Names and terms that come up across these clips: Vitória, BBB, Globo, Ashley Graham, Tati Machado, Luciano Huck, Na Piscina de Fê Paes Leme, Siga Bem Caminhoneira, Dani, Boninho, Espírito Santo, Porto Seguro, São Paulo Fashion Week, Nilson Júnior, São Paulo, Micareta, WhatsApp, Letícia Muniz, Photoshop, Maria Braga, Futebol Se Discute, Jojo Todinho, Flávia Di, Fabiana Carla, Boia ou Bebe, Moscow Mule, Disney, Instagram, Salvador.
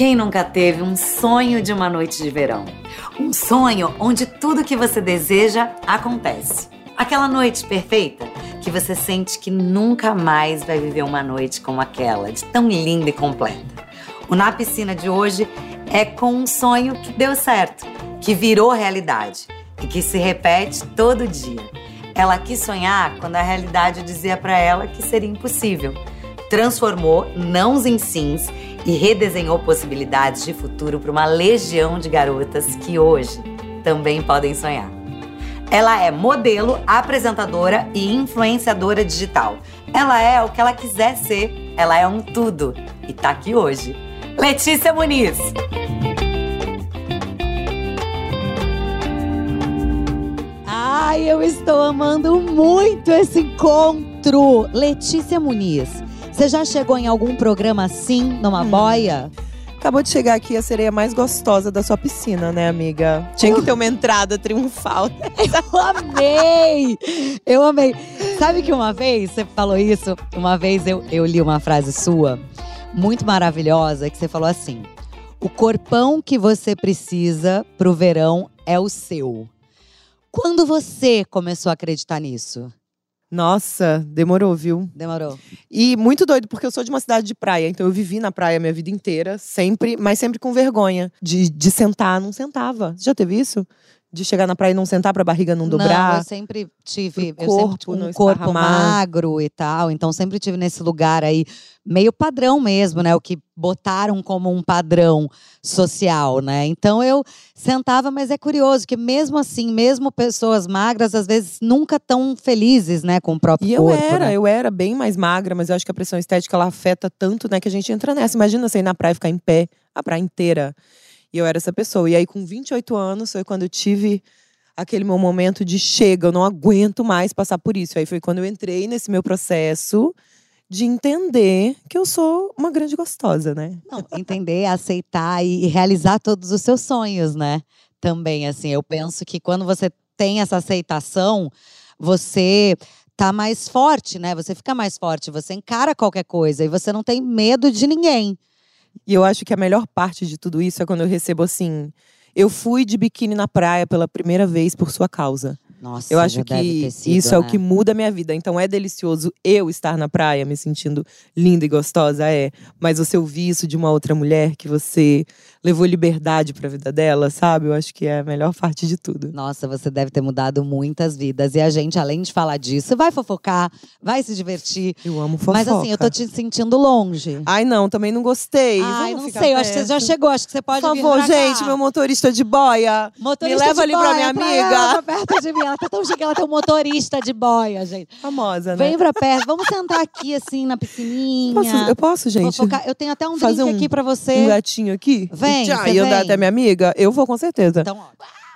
Quem nunca teve um sonho de uma noite de verão? Um sonho onde tudo que você deseja acontece. Aquela noite perfeita que você sente que nunca mais vai viver uma noite como aquela, de tão linda e completa. O Na Piscina de hoje é com um sonho que deu certo, que virou realidade e que se repete todo dia. Ela quis sonhar quando a realidade dizia para ela que seria impossível. Transformou nãos em sims e redesenhou possibilidades de futuro para uma legião de garotas que hoje também podem sonhar. Ela é modelo, apresentadora e influenciadora digital. Ela é o que ela quiser ser. Ela é um tudo e tá aqui hoje. Letícia Muniz. Ai, eu estou amando muito esse encontro. Letícia Muniz, você já chegou em algum programa assim, numa boia? Acabou de chegar aqui a sereia mais gostosa da sua piscina, né, amiga? Tinha que ter uma entrada triunfal. Eu amei! Eu amei. Sabe que uma vez, você falou isso, uma vez eu li uma frase sua, muito maravilhosa, que você falou assim: o corpão que você precisa pro verão é o seu. Quando você começou a acreditar nisso? Nossa, demorou, viu? Demorou. E muito doido, porque eu sou de uma cidade de praia. Então eu vivi na praia a minha vida inteira, sempre. Mas sempre com vergonha de sentar, não sentava. Você já teve isso? De chegar na praia e não sentar, pra barriga não dobrar? Não, eu sempre tive… um corpo magro e tal. Então sempre tive nesse lugar aí, meio padrão mesmo, né? O que botaram como um padrão social, né? Então eu sentava, mas é curioso que mesmo assim, mesmo pessoas magras, às vezes nunca tão felizes, né? Com o próprio corpo. Eu era bem mais magra, mas eu acho que a pressão estética, ela afeta tanto, né? Que a gente entra nessa. Imagina você ir na praia e ficar em pé, a praia inteira. E eu era essa pessoa. E aí, com 28 anos, foi quando eu tive aquele meu momento de chega, eu não aguento mais passar por isso. Aí foi quando eu entrei nesse meu processo de entender que eu sou uma grande gostosa, né? Não, entender, aceitar e realizar todos os seus sonhos, né? Também, assim, eu penso que quando você tem essa aceitação, você tá mais forte, né? Você fica mais forte, você encara qualquer coisa e você não tem medo de ninguém. E eu acho que a melhor parte de tudo isso é quando eu recebo assim: eu fui de biquíni na praia pela primeira vez por sua causa. Nossa, eu acho que isso é o que muda a minha vida. Então é delicioso eu estar na praia me sentindo linda e gostosa, é. Mas você ouvir isso de uma outra mulher que você levou liberdade pra vida dela, sabe? Eu acho que é a melhor parte de tudo. Nossa, você deve ter mudado muitas vidas. E a gente, além de falar disso, vai fofocar, vai se divertir. Eu amo fofoca. Mas assim, eu tô te sentindo longe. Ai não, também não gostei. Ai, vamos, não sei, perto. Eu acho que você já chegou, acho que você pode vir pra cá. Por favor, gente, meu motorista de boia. Motorista me leva ali pra minha amiga. Ela, pra perto de mim. Ela tá tão chique, ela tem um motorista de boia, gente. Famosa, né? Vem pra perto, vamos sentar aqui, assim, na piscininha. Eu posso, gente? Fofocar. Eu tenho até um drink aqui pra você. Um gatinho aqui? Vem, você vem. E eu dar até minha amiga? Eu vou, com certeza. Então, ó.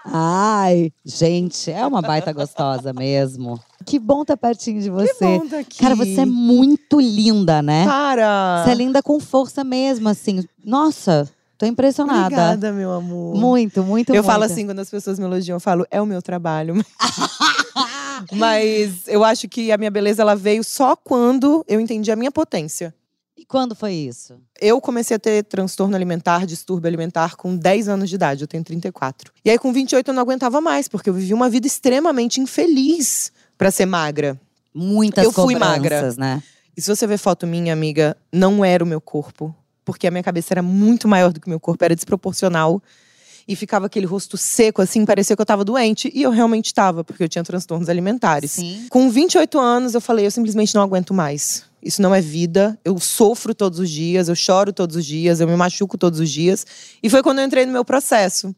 Ai, gente, é uma baita gostosa mesmo. Que bom tá pertinho de você. Que bom tá aqui. Cara, você é muito linda, né? Para! Você é linda com força mesmo, assim. Nossa… Tô impressionada. Obrigada, meu amor. Muito. Eu falo assim, quando as pessoas me elogiam, eu falo, é o meu trabalho. Mas eu acho que a minha beleza, ela veio só quando eu entendi a minha potência. E quando foi isso? Eu comecei a ter transtorno alimentar, distúrbio alimentar com 10 anos de idade. Eu tenho 34. E aí com 28 eu não aguentava mais, porque eu vivi uma vida extremamente infeliz pra ser magra. Muitas cobranças, fui magra, né? E se você ver foto minha, amiga, não era o meu corpo. Porque a minha cabeça era muito maior do que o meu corpo, era desproporcional. E ficava aquele rosto seco, assim, parecia que eu tava doente. E eu realmente tava, porque eu tinha transtornos alimentares. Sim. Com 28 anos, eu falei, eu simplesmente não aguento mais. Isso não é vida, eu sofro todos os dias, eu choro todos os dias, eu me machuco todos os dias. E foi quando eu entrei no meu processo.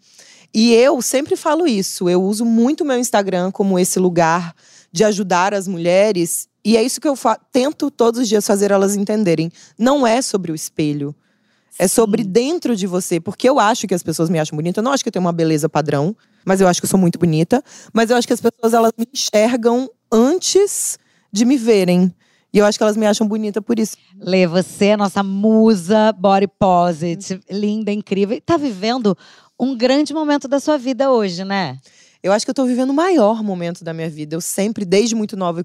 E eu sempre falo isso, eu uso muito o meu Instagram como esse lugar de ajudar as mulheres. E é isso que eu tento todos os dias fazer elas entenderem. Não é sobre o espelho. Sim. É sobre dentro de você. Porque eu acho que as pessoas me acham bonita. Eu não acho que eu tenho uma beleza padrão. Mas eu acho que eu sou muito bonita. Mas eu acho que as pessoas, elas me enxergam antes de me verem. E eu acho que elas me acham bonita por isso. Lê, você é nossa musa body positive. Linda, incrível. E tá vivendo um grande momento da sua vida hoje, né? Eu acho que eu tô vivendo o maior momento da minha vida. Eu sempre, desde muito nova,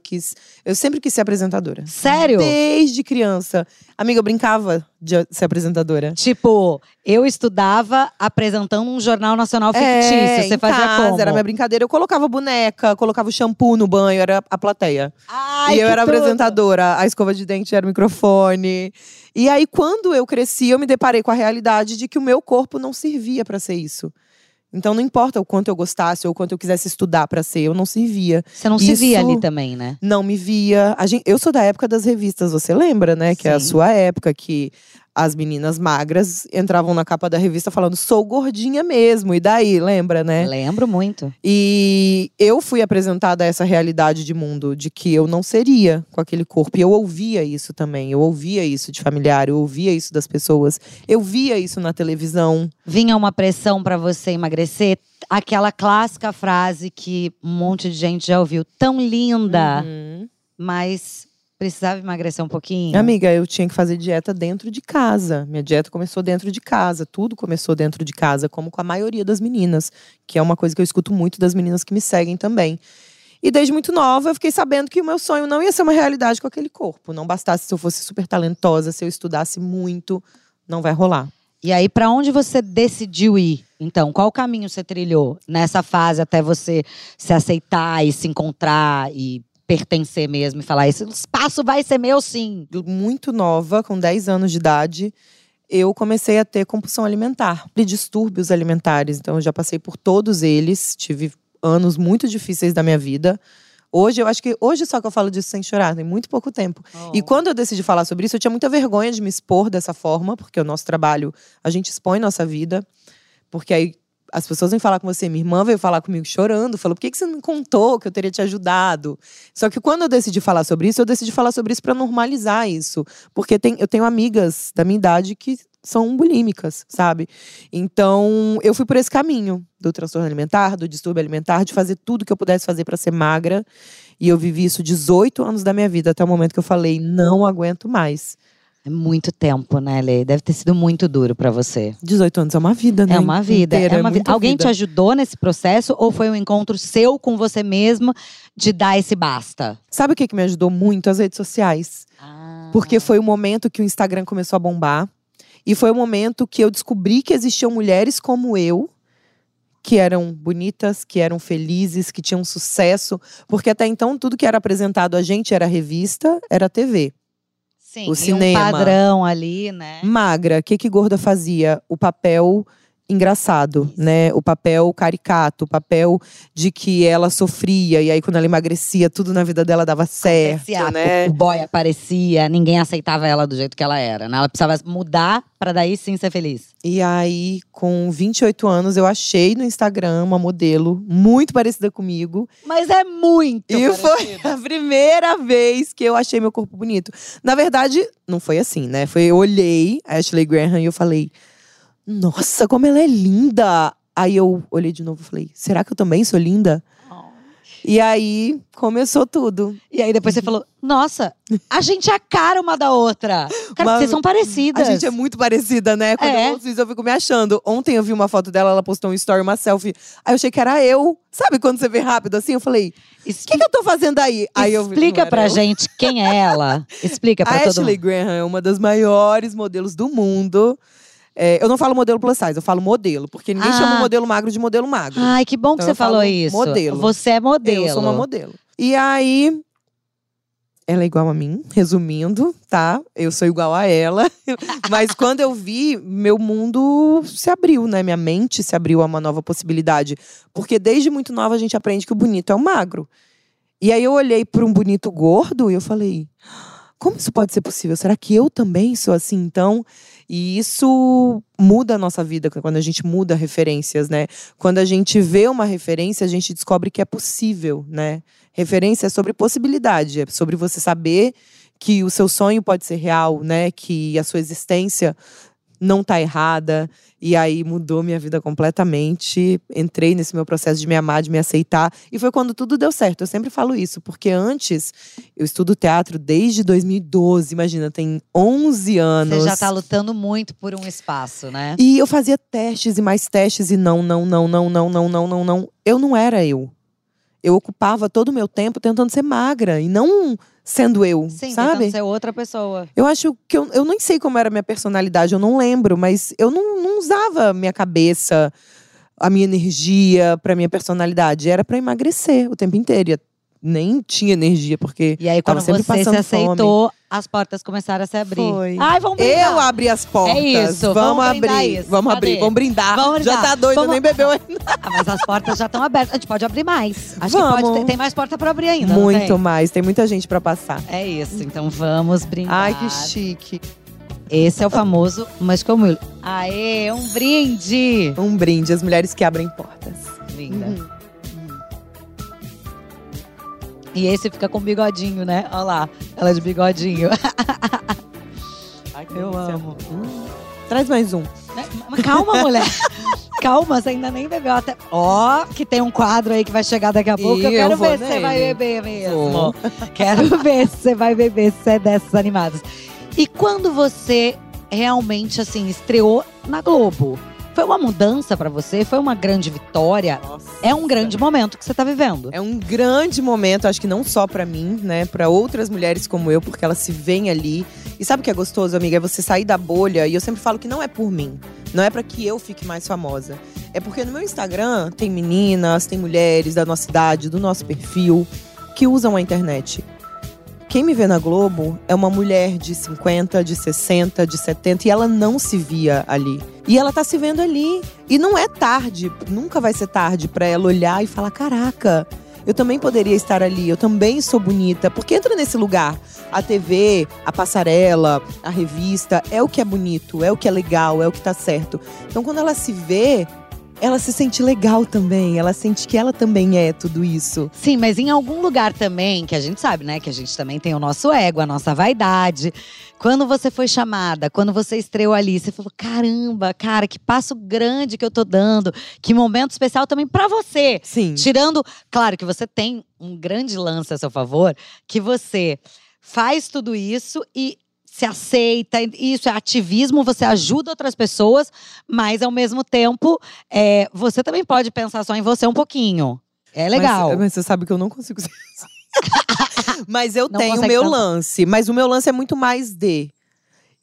eu sempre quis ser apresentadora. Sério? Desde criança. Amiga, eu brincava de ser apresentadora. Tipo, eu estudava apresentando um jornal nacional fictício. Você fazia casa, como? Era minha brincadeira. Eu colocava boneca, colocava o shampoo no banho, era a plateia. Ai, e eu era apresentadora. A escova de dente era o microfone. E aí, quando eu cresci, eu me deparei com a realidade de que o meu corpo não servia pra ser isso. Então não importa o quanto eu gostasse ou o quanto eu quisesse estudar pra ser, eu não se via. Você não se via ali também, né? Não me via. Eu sou da época das revistas, você lembra, né? Sim. Que é a sua época, que as meninas magras entravam na capa da revista falando sou gordinha mesmo, e daí, lembra, né? Lembro muito. E eu fui apresentada a essa realidade de mundo, de que eu não seria com aquele corpo. E eu ouvia isso também, eu ouvia isso de familiar, eu ouvia isso das pessoas. Eu via isso na televisão. Vinha uma pressão pra você emagrecer? Aquela clássica frase que um monte de gente já ouviu, tão linda, mas… Precisava emagrecer um pouquinho? Amiga, eu tinha que fazer dieta dentro de casa. Minha dieta começou dentro de casa. Tudo começou dentro de casa, como com a maioria das meninas. Que é uma coisa que eu escuto muito das meninas que me seguem também. E desde muito nova, eu fiquei sabendo que o meu sonho não ia ser uma realidade com aquele corpo. Não bastasse se eu fosse super talentosa, se eu estudasse muito, não vai rolar. E aí, pra onde você decidiu ir? Então, qual caminho você trilhou nessa fase até você se aceitar e se encontrar e… pertencer mesmo e falar, esse espaço vai ser meu sim. Muito nova, com 10 anos de idade, eu comecei a ter compulsão alimentar. E distúrbios alimentares, então eu já passei por todos eles. Tive anos muito difíceis da minha vida. Hoje, eu acho que… Hoje só que eu falo disso sem chorar, tem muito pouco tempo. Oh. E quando eu decidi falar sobre isso, eu tinha muita vergonha de me expor dessa forma. Porque o nosso trabalho, a gente expõe nossa vida. Porque aí… As pessoas vêm falar com você. Minha irmã veio falar comigo chorando. Falou, por que você não me contou que eu teria te ajudado? Só que quando eu decidi falar sobre isso, eu decidi falar sobre isso pra normalizar isso. Porque eu tenho amigas da minha idade que são bulímicas, sabe? Então, eu fui por esse caminho. Do transtorno alimentar, do distúrbio alimentar. De fazer tudo que eu pudesse fazer pra ser magra. E eu vivi isso 18 anos da minha vida. Até o momento que eu falei, não aguento mais. É muito tempo, né, Lê? Deve ter sido muito duro pra você. 18 anos é uma vida, né? É uma vida. Inteira, é uma vida. Alguém te ajudou nesse processo? Ou foi um encontro seu com você mesmo de dar esse basta? Sabe o que me ajudou muito? As redes sociais. Ah. Porque foi o momento que o Instagram começou a bombar. E foi o momento que eu descobri que existiam mulheres como eu. Que eram bonitas, que eram felizes, que tinham sucesso. Porque até então, tudo que era apresentado a gente era revista, era TV. Sim, o cinema. Um padrão ali, né? Magra, o que gorda fazia? O papel engraçado, né? O papel caricato, o papel de que ela sofria. E aí, quando ela emagrecia, tudo na vida dela dava certo, né? O boy aparecia, ninguém aceitava ela do jeito que ela era, né? Ela precisava mudar pra daí sim ser feliz. E aí, com 28 anos, eu achei no Instagram uma modelo muito parecida comigo. Mas é muito parecida. E foi a primeira vez que eu achei meu corpo bonito. Na verdade, não foi assim, né? Eu olhei a Ashley Graham e eu falei… Nossa, como ela é linda! Aí eu olhei de novo e falei, será que eu também sou linda? Oh. E aí, começou tudo. E aí depois você falou, nossa, a gente é a cara uma da outra. Cara, vocês são parecidas. A gente é muito parecida, né? Quando eu ouço isso, eu fico me achando. Ontem eu vi uma foto dela, ela postou um story, uma selfie. Aí eu achei que era eu. Sabe quando você vê rápido assim? Eu falei, o que eu tô fazendo aí? Aí explica pra gente quem é ela. Explica pra todo mundo. Ashley Graham é uma das maiores modelos do mundo. Eu não falo modelo plus size, eu falo modelo. Porque ninguém chama modelo magro de modelo magro. Ai, que bom que você falou isso. Modelo. Você é modelo. Eu sou uma modelo. E aí, ela é igual a mim, resumindo, tá? Eu sou igual a ela. Mas quando eu vi, meu mundo se abriu, né? Minha mente se abriu a uma nova possibilidade. Porque desde muito nova a gente aprende que o bonito é o magro. E aí eu olhei para um bonito gordo e eu falei… Como isso pode ser possível? Será que eu também sou assim, então? E isso muda a nossa vida, quando a gente muda referências, né? Quando a gente vê uma referência, a gente descobre que é possível, né? Referência é sobre possibilidade, é sobre você saber que o seu sonho pode ser real, né? Que a sua existência não tá errada. E aí mudou minha vida completamente. Entrei nesse meu processo de me amar, de me aceitar. E foi quando tudo deu certo. Eu sempre falo isso, porque antes… Eu estudo teatro desde 2012, imagina, tem 11 anos. Você já tá lutando muito por um espaço, né? E eu fazia testes e mais testes. E não. Eu não era eu. Eu ocupava todo o meu tempo tentando ser magra. E não… sendo eu, sim, sabe? Sim, tentando ser outra pessoa. Eu acho que… Eu nem sei como era a minha personalidade, eu não lembro. Mas eu não usava minha cabeça, a minha energia pra minha personalidade. Era pra emagrecer o tempo inteiro. E nem tinha energia, porque tava sempre passando fome. E aí, quando você se aceitou, as portas começaram a se abrir. Foi. Ai, vamos brindar. Eu abri as portas. É isso, vamos abrir, vamos brindar. Já tá doido, vamos... nem bebeu ainda. Ah, mas as portas já estão abertas, a gente pode abrir mais. Acho que pode, tem mais porta pra abrir ainda. Muito mais, tem muita gente pra passar. É isso, então vamos brindar. Ai, que chique. Esse é o famoso, mas como ele… Aê, um brinde! Um brinde, as mulheres que abrem portas. Linda. E esse fica com bigodinho, né? Olha lá, ela é de bigodinho. Ai, que eu amo. Traz mais um. Calma, mulher. Calma, você ainda nem bebeu até… Ó, que tem um quadro aí que vai chegar daqui a pouco. Eu quero ver se você vai beber mesmo. Quero ver se você vai beber, se você é dessas animadas. E quando você realmente, assim, estreou na Globo? Foi uma mudança pra você? Foi uma grande vitória? Nossa, é um grande momento que você tá vivendo. É um grande momento, acho que não só pra mim, né? Pra outras mulheres como eu, porque elas se veem ali. E sabe o que é gostoso, amiga? É você sair da bolha. E eu sempre falo que não é por mim. Não é pra que eu fique mais famosa. É porque no meu Instagram tem meninas, tem mulheres da nossa idade, do nosso perfil, que usam a internet. Quem me vê na Globo é uma mulher de 50, de 60, de 70. E ela não se via ali. E ela tá se vendo ali. E não é tarde, nunca vai ser tarde pra ela olhar e falar: caraca, eu também poderia estar ali, eu também sou bonita. Porque entra nesse lugar. A TV, a passarela, a revista, é o que é bonito, é o que é legal, é o que tá certo. Então quando ela se vê… ela se sente legal também, ela sente que ela também é tudo isso. Sim, mas em algum lugar também, que a gente sabe, né? Que a gente também tem o nosso ego, a nossa vaidade. Quando você foi chamada, quando você estreou ali, você falou: caramba, cara, que passo grande que eu tô dando. Que momento especial também pra você. Sim. Tirando, claro que você tem um grande lance a seu favor, que você faz tudo isso e… se aceita, isso é ativismo, você ajuda outras pessoas, mas ao mesmo tempo, você também pode pensar só em você um pouquinho. É legal. Mas você sabe que eu não consigo ser isso. Mas eu não tenho o meu lance. Mas o meu lance é muito mais de…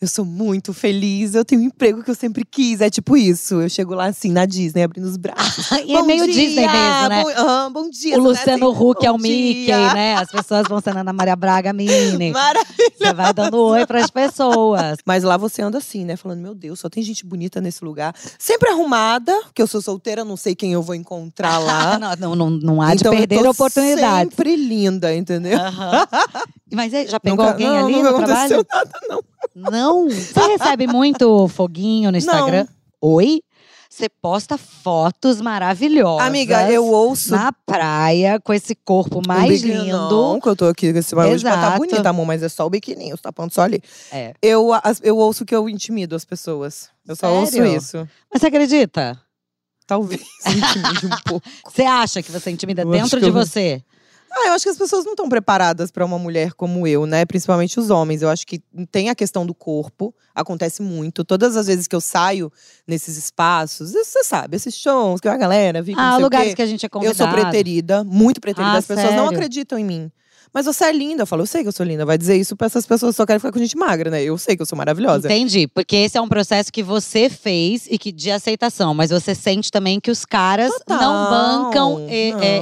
eu sou muito feliz, eu tenho um emprego que eu sempre quis. É tipo isso, eu chego lá assim, na Disney, abrindo os braços. E é meio Disney mesmo, né? Bom dia. O Luciano Huck é o Mickey, né? As pessoas vão sendo na Maria Braga, Minnie. Maravilhoso. Você vai dando oi pras pessoas. Mas lá você anda assim, né? Falando: meu Deus, só tem gente bonita nesse lugar. Sempre arrumada, porque eu sou solteira, não sei quem eu vou encontrar lá. não há de perder a oportunidade. Sempre linda, entendeu? Mas já pegou alguém ali no trabalho? Não aconteceu nada, não. Não? Você recebe muito foguinho no Instagram? Não. Oi? Você posta fotos maravilhosas. Amiga, eu ouço… na praia, com esse corpo mais lindo. Que eu tô aqui com esse barulho de tá bonita, amor. Mas é só o biquininho, os tapando só ali. É. Eu ouço que eu intimido as pessoas. Eu só… sério? Ouço isso. Mas você acredita? Talvez intimide um pouco. Você acha que você intimida dentro de você? Eu acho que as pessoas não estão preparadas pra uma mulher como eu, né? Principalmente os homens. Eu acho que tem a questão do corpo. Acontece muito. Todas as vezes que eu saio nesses espaços… você sabe, esses shows que a galera vive, não sei lugares o quê, que a gente é convidada. Eu sou preterida, muito preterida. As pessoas não acreditam em mim. Mas você é linda. Eu falo: eu sei que eu sou linda. Vai dizer isso pra essas pessoas que só querem ficar com gente magra, né? Eu sei que eu sou maravilhosa. Entendi. Porque esse é um processo que você fez e que de aceitação. Mas você sente também que os caras não bancam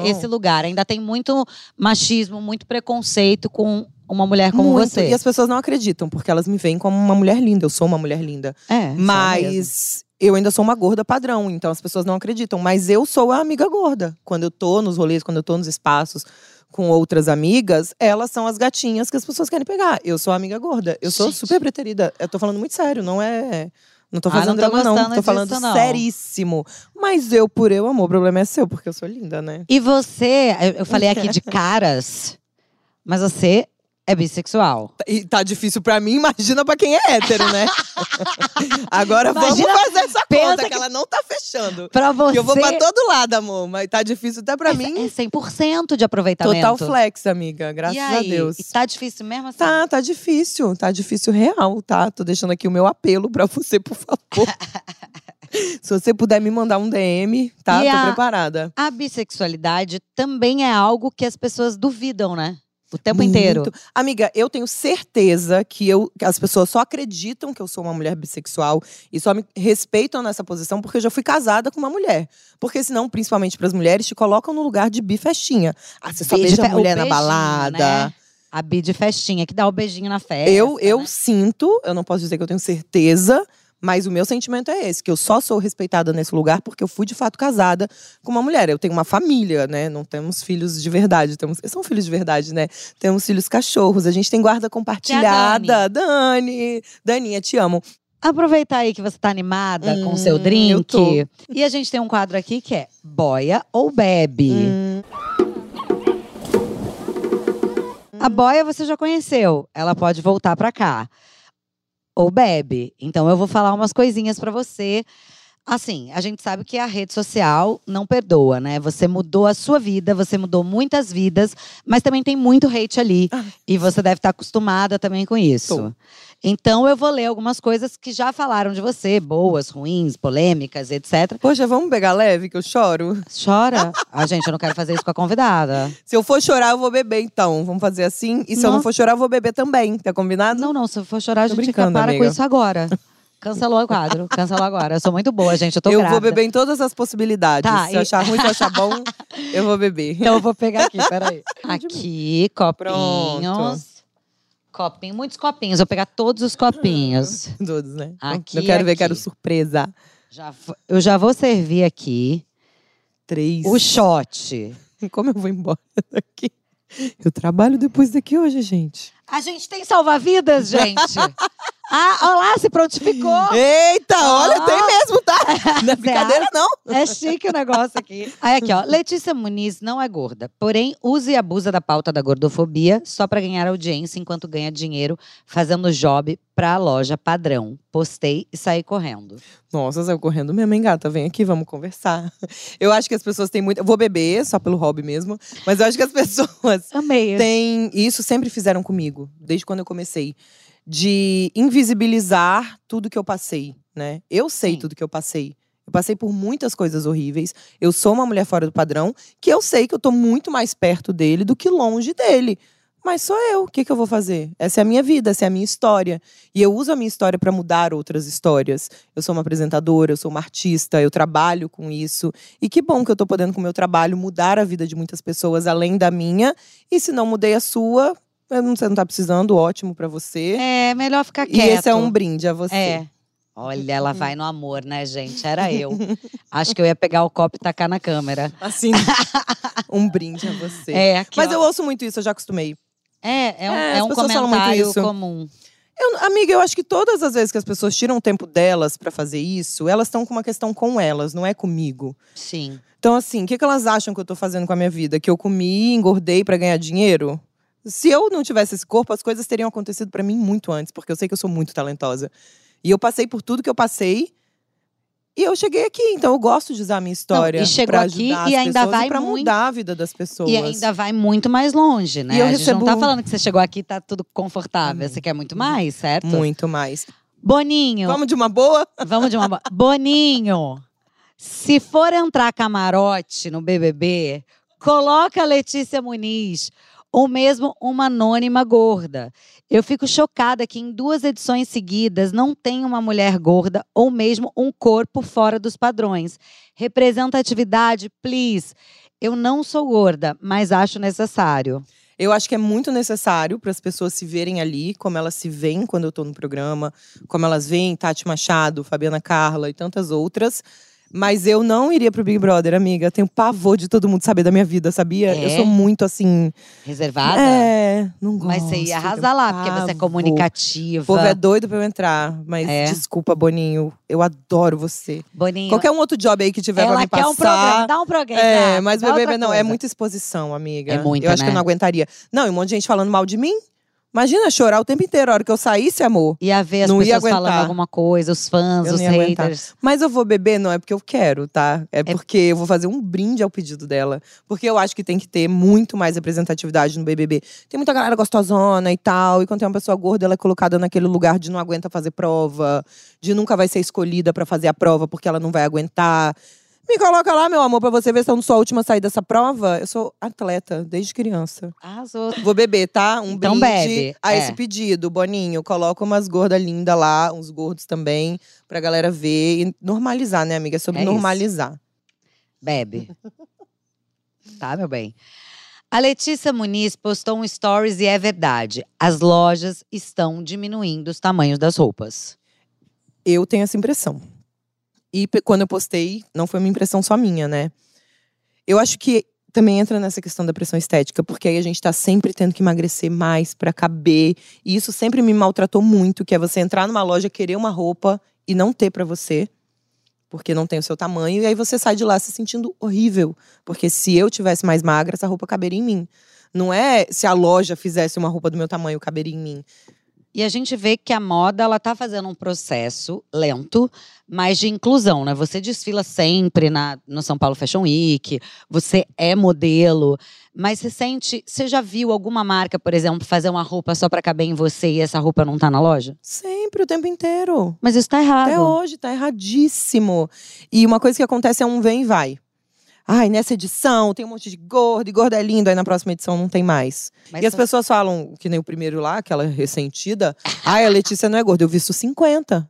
esse lugar. Ainda tem muito machismo, muito preconceito com uma mulher como você. E as pessoas não acreditam, porque elas me veem como uma mulher linda. Eu sou uma mulher linda. Mas eu ainda sou uma gorda padrão, então as pessoas não acreditam. Mas eu sou a amiga gorda. Quando eu tô nos rolês, quando eu tô nos espaços com outras amigas, elas são as gatinhas que as pessoas querem pegar. Eu sou a amiga gorda. Eu sou super preterida. Eu tô falando muito sério, não é… não tô fazendo drama, não. Tô falando seríssimo. Mas eu, por eu, amor, o problema é seu, porque eu sou linda, né? E você… eu falei aqui de caras, mas você é bissexual. E tá difícil pra mim, imagina pra quem é hétero, né? Agora imagina, vamos fazer essa conta, que ela não tá fechando. Pra você… Eu vou pra todo lado, amor. Mas tá difícil até pra mim. É 100% de aproveitamento. Total flex, amiga. Graças a Deus. E tá difícil mesmo assim? Tá difícil. Tá difícil real, tá? Tô deixando aqui o meu apelo pra você, por favor. Se você puder me mandar um DM, tá? E tô preparada. A bissexualidade também é algo que as pessoas duvidam, né? O tempo inteiro. Amiga, eu tenho certeza que as pessoas só acreditam que eu sou uma mulher bissexual e só me respeitam nessa posição porque eu já fui casada com uma mulher. Porque senão, principalmente pras mulheres, te colocam no lugar de bifestinha. Ah, você só beija a mulher na balada. Né? A bi de festinha, que dá o beijinho na festa. Eu né? Sinto, eu não posso dizer que eu tenho certeza… Mas o meu sentimento é esse, que eu só sou respeitada nesse lugar porque eu fui, de fato, casada com uma mulher. Eu tenho uma família, né? Não temos filhos de verdade. São filhos de verdade, né? Temos filhos cachorros, a gente tem guarda compartilhada. É a Dani. Daninha, te amo. Aproveitar aí que você tá animada com o seu drink. Eu tô. E a gente tem um quadro aqui que é Boia ou Bebe. A boia você já conheceu, ela pode voltar pra cá. Ou bebe. Então eu vou falar umas coisinhas pra você. Assim, a gente sabe que a rede social não perdoa, né? Você mudou a sua vida, você mudou muitas vidas. Mas também tem muito hate ali. E você deve estar acostumada também com isso. Tô. Então eu vou ler algumas coisas que já falaram de você. Boas, ruins, polêmicas, etc. Poxa, vamos pegar leve que eu choro? Chora? Gente, eu não quero fazer isso com a convidada. Se eu for chorar, eu vou beber então. Vamos fazer assim? E se eu não for chorar, eu vou beber também. Tá combinado? Não. Se eu for chorar, a gente para amiga. Com isso agora. Cancelou o quadro. Cancelou agora. Eu sou muito boa, gente. Eu tô grávida. Eu vou beber em todas as possibilidades. Tá, se eu achar ruim, se eu achar bom, eu vou beber. Então eu vou pegar aqui, peraí. Aqui, copinhos. Pronto. Copinho, muitos copinhos. Vou pegar todos os copinhos. Todos, né? Aqui, eu quero ver, quero surpresa. Eu já vou servir aqui. 3. O shot. Como eu vou embora daqui? Eu trabalho depois daqui hoje, gente. A gente tem salva-vidas, gente. Olha lá, se prontificou. Eita, olha, tem mesmo, tá? Não é brincadeira, não. É chique o negócio aqui. Aí aqui, ó. Letícia Muniz não é gorda, porém usa e abusa da pauta da gordofobia só pra ganhar audiência enquanto ganha dinheiro fazendo job pra loja padrão. Postei e saí correndo. Nossa, saiu correndo mesmo, hein, gata? Vem aqui, vamos conversar. Eu acho que as pessoas têm muito… Eu vou beber, só pelo hobby mesmo. Mas eu acho que as pessoas… Amei. Têm… Isso sempre fizeram comigo, desde quando eu comecei. De invisibilizar tudo que eu passei, né? Eu sei Sim. tudo que eu passei. Eu passei por muitas coisas horríveis. Eu sou uma mulher fora do padrão, que eu sei que eu tô muito mais perto dele do que longe dele. Mas sou eu, o que que eu vou fazer? Essa é a minha vida, essa é a minha história. E eu uso a minha história para mudar outras histórias. Eu sou uma apresentadora, eu sou uma artista, eu trabalho com isso. E que bom que eu tô podendo, com o meu trabalho, mudar a vida de muitas pessoas além da minha. E se não mudei a sua… Você não tá precisando, ótimo pra você. É, melhor ficar quieto. E esse é um brinde a você. É. Olha, ela vai no amor, né, gente? Era eu. Acho que eu ia pegar o copo e tacar na câmera. Assim, um brinde a você. É, aqui, mas ó. Eu ouço muito isso, eu já acostumei. É um comentário comum. Amiga, eu acho que todas as vezes que as pessoas tiram o tempo delas pra fazer isso, elas estão com uma questão com elas, não é comigo. Sim. Então assim, o que elas acham que eu tô fazendo com a minha vida? Que eu comi, engordei pra ganhar dinheiro? Se eu não tivesse esse corpo, as coisas teriam acontecido pra mim muito antes. Porque eu sei que eu sou muito talentosa. E eu passei por tudo que eu passei. E eu cheguei aqui, então eu gosto de usar a minha história. E chegou aqui e ainda vai pra mudar a vida das pessoas. E ainda vai muito mais longe, né? A gente não tá falando que você chegou aqui e tá tudo confortável. Você quer muito mais, certo? Muito mais. Boninho… Vamos de uma boa? Vamos de uma boa. Boninho, se for entrar camarote no BBB, coloca a Letícia Muniz… Ou mesmo uma anônima gorda. Eu fico chocada que em 2 edições seguidas não tem uma mulher gorda ou mesmo um corpo fora dos padrões. Representatividade, please. Eu não sou gorda, mas acho necessário. Eu acho que é muito necessário para as pessoas se verem ali, como elas se veem quando eu tô no programa, como elas veem Tati Machado, Fabiana Carla e tantas outras. Mas eu não iria pro Big Brother, amiga. Tenho pavor de todo mundo saber da minha vida, sabia? Eu sou muito, assim… Reservada? Não gosto. Mas você ia arrasar lá, porque você é comunicativa. O povo é doido pra eu entrar. Mas desculpa, Boninho. Eu adoro você. Boninho… Qualquer um outro job aí que tiver pra me passar… Ela quer um programa, dá um programa. Mas BBB não. É muita exposição, amiga. É muita, eu acho que eu não aguentaria. Não, e um monte de gente falando mal de mim. Imagina chorar o tempo inteiro, a hora que eu saísse, amor. Ia ver as pessoas falando alguma coisa, os fãs, os haters. Aguentar. Mas eu vou beber, não é porque eu quero, tá? É porque eu vou fazer um brinde ao pedido dela. Porque eu acho que tem que ter muito mais representatividade no BBB. Tem muita galera gostosona e tal. E quando tem uma pessoa gorda, ela é colocada naquele lugar de não aguenta fazer prova. De nunca vai ser escolhida pra fazer a prova porque ela não vai aguentar. Me coloca lá, meu amor, pra você ver se eu não sou a última a sair dessa prova. Eu sou atleta, desde criança. Arrasou. Vou beber, tá? Um então brinde bebe. A esse pedido, Boninho. Coloca umas gordas lindas lá, uns gordos também. Pra galera ver e normalizar, né, amiga? É sobre normalizar. Isso. Bebe. Tá, meu bem? A Letícia Muniz postou um stories e é verdade. As lojas estão diminuindo os tamanhos das roupas. Eu tenho essa impressão. E quando eu postei, não foi uma impressão só minha, né? Eu acho que também entra nessa questão da pressão estética. Porque aí a gente tá sempre tendo que emagrecer mais pra caber. E isso sempre me maltratou muito. Que é você entrar numa loja, querer uma roupa e não ter pra você. Porque não tem o seu tamanho. E aí você sai de lá se sentindo horrível. Porque se eu tivesse mais magra, essa roupa caberia em mim. Não é se a loja fizesse uma roupa do meu tamanho, caberia em mim. E a gente vê que a moda, ela tá fazendo um processo lento, mas de inclusão, né? Você desfila sempre no São Paulo Fashion Week, você é modelo. Mas você já viu alguma marca, por exemplo, fazer uma roupa só pra caber em você e essa roupa não tá na loja? Sempre, o tempo inteiro. Mas isso tá errado. Até hoje, tá erradíssimo. E uma coisa que acontece é um vem e vai. Ai, nessa edição tem um monte de gordo, e gordo é lindo. Aí na próxima edição não tem mais. Mas e as pessoas falam, que nem o primeiro lá, aquela ressentida. Ai, a Letícia não é gorda, eu visto 50. Sim.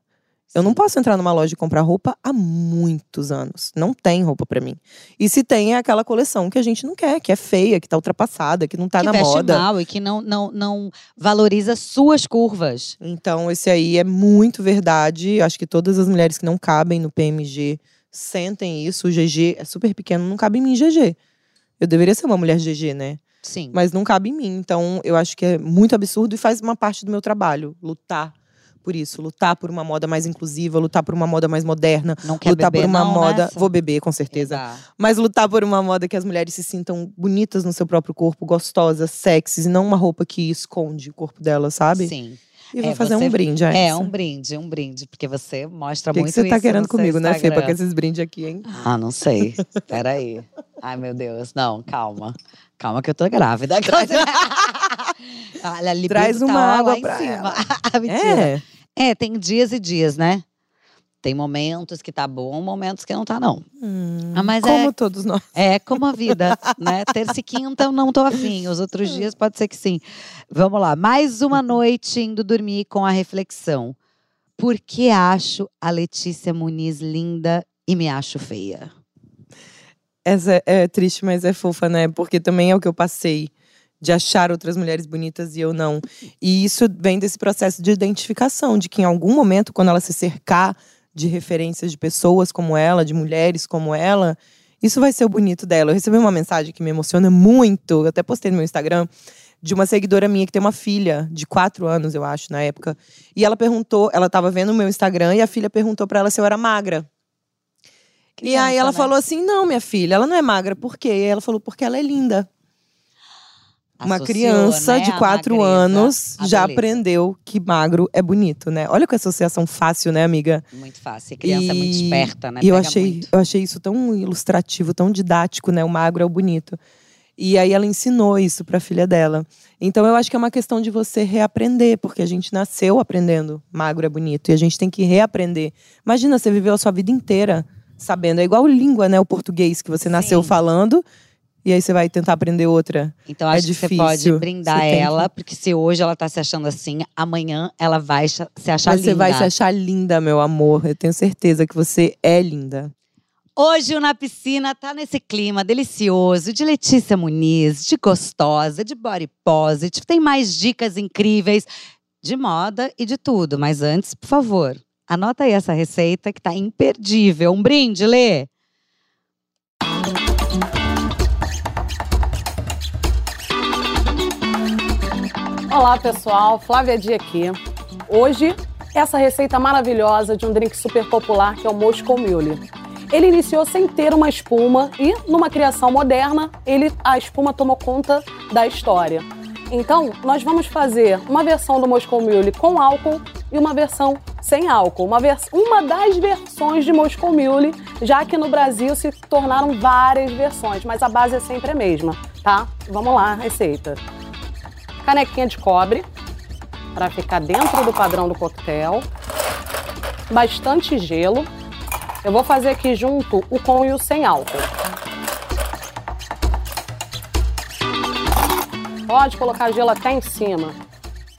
Eu não posso entrar numa loja e comprar roupa há muitos anos. Não tem roupa pra mim. E se tem, é aquela coleção que a gente não quer. Que é feia, que tá ultrapassada, que não tá na moda. Que veste mal e que não valoriza suas curvas. Então esse aí é muito verdade. Acho que todas as mulheres que não cabem no PMG… sentem isso, o GG é super pequeno, não cabe em mim GG. Eu deveria ser uma mulher GG, né? Sim. Mas não cabe em mim, então eu acho que é muito absurdo e faz uma parte do meu trabalho. Lutar por isso, lutar por uma moda mais inclusiva, lutar por uma moda mais moderna. Não quer lutar beber, por uma não, moda… Nessa? Vou beber, com certeza. Exato. Mas lutar por uma moda que as mulheres se sintam bonitas no seu próprio corpo, gostosas, sexys. E não uma roupa que esconde o corpo delas, sabe? Sim. E vou fazer um brinde a essa. Um brinde. Porque você mostra muito isso no seu Instagram. O que você tá querendo comigo, né, Fê? Porque esses brindes aqui, hein? Ah, não sei. Peraí. Ai, meu Deus. Não, calma. Calma que eu tô grávida. Olha, a traz uma água pra ela. Mentira. Tem dias e dias, né? Tem momentos que tá bom, momentos que não tá, não. Mas como todos nós. É como a vida, né? Terça e quinta eu não tô afim. Os outros dias pode ser que sim. Vamos lá. Mais uma noite indo dormir com a reflexão. Por que acho a Letícia Muniz linda e me acho feia? Essa é triste, mas é fofa, né? Porque também é o que eu passei. De achar outras mulheres bonitas e eu não. E isso vem desse processo de identificação. De que em algum momento, quando ela se cercar… de referências de pessoas como ela, de mulheres como ela, isso vai ser o bonito dela. Eu recebi uma mensagem que me emociona muito, eu até postei no meu Instagram, de uma seguidora minha que tem uma filha de 4 anos, eu acho, na época. E ela perguntou, ela tava vendo o meu Instagram e a filha perguntou pra ela se eu era magra. Que e aí ela falou assim, não, minha filha, ela não é magra, por quê? E ela falou, porque ela é linda. Uma associou, criança, né, de 4 anos já aprendeu que magro é bonito, né? Olha que associação fácil, né, amiga? Muito fácil. E criança é muito esperta, né? E eu achei isso tão ilustrativo, tão didático, né? O magro é o bonito. E aí ela ensinou isso pra filha dela. Então eu acho que é uma questão de você reaprender. Porque a gente nasceu aprendendo magro é bonito. E a gente tem que reaprender. Imagina, você viveu a sua vida inteira sabendo. É igual língua, né? O português que você nasceu falando… E aí você vai tentar aprender outra. Então acho difícil. Que você pode brindar ela. Porque se hoje ela tá se achando assim, amanhã ela vai se achar linda. Você vai se achar linda, meu amor. Eu tenho certeza que você é linda. Hoje o Na Piscina tá nesse clima delicioso de Letícia Muniz, de gostosa, de body positive. Tem mais dicas incríveis de moda e de tudo. Mas antes, por favor, anota aí essa receita que tá imperdível. Um brinde, Lê! Olá pessoal, Flávia Di aqui. Hoje, essa receita maravilhosa de um drink super popular que é o Moscow Mule. Ele iniciou sem ter uma espuma e, numa criação moderna, a espuma tomou conta da história. Então, nós vamos fazer uma versão do Moscou Mule com álcool e uma versão sem álcool. Uma das versões de Moscou Mule, já que no Brasil se tornaram várias versões, mas a base é sempre a mesma, tá? Vamos lá, receita. Canequinha de cobre, para ficar dentro do padrão do coquetel. Bastante gelo. Eu vou fazer aqui junto o com e o sem álcool. Pode colocar gelo até em cima.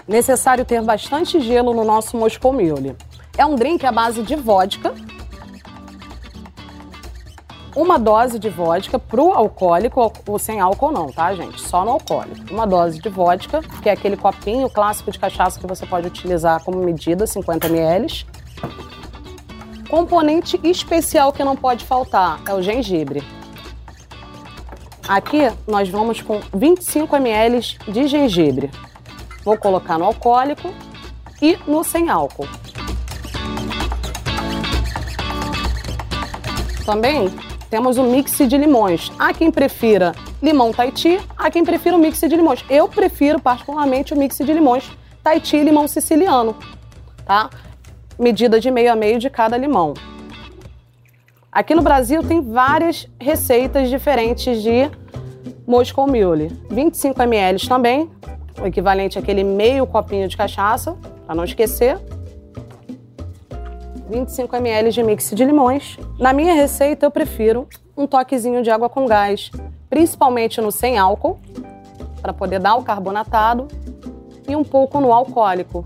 Necessário ter bastante gelo no nosso Moscou Mule. É um drink à base de vodka. Uma dose de vodka pro alcoólico, ou sem álcool não, tá, gente? Só no alcoólico. Uma dose de vodka, que é aquele copinho clássico de cachaça que você pode utilizar como medida, 50 ml. Componente especial que não pode faltar é o gengibre. Aqui nós vamos com 25 ml de gengibre. Vou colocar no alcoólico e no sem álcool. Também temos o mix de limões. Há quem prefira limão Tahiti, há quem prefira o mix de limões. Eu prefiro particularmente o mix de limões Tahiti e limão siciliano, tá? Medida de meio a meio de cada limão. Aqui no Brasil tem várias receitas diferentes de Moscou Mule. 25 ml também, o equivalente àquele meio copinho de cachaça, para não esquecer. 25 ml de mix de limões. Na minha receita eu prefiro um toquezinho de água com gás, principalmente no sem álcool, para poder dar o carbonatado, e um pouco no alcoólico.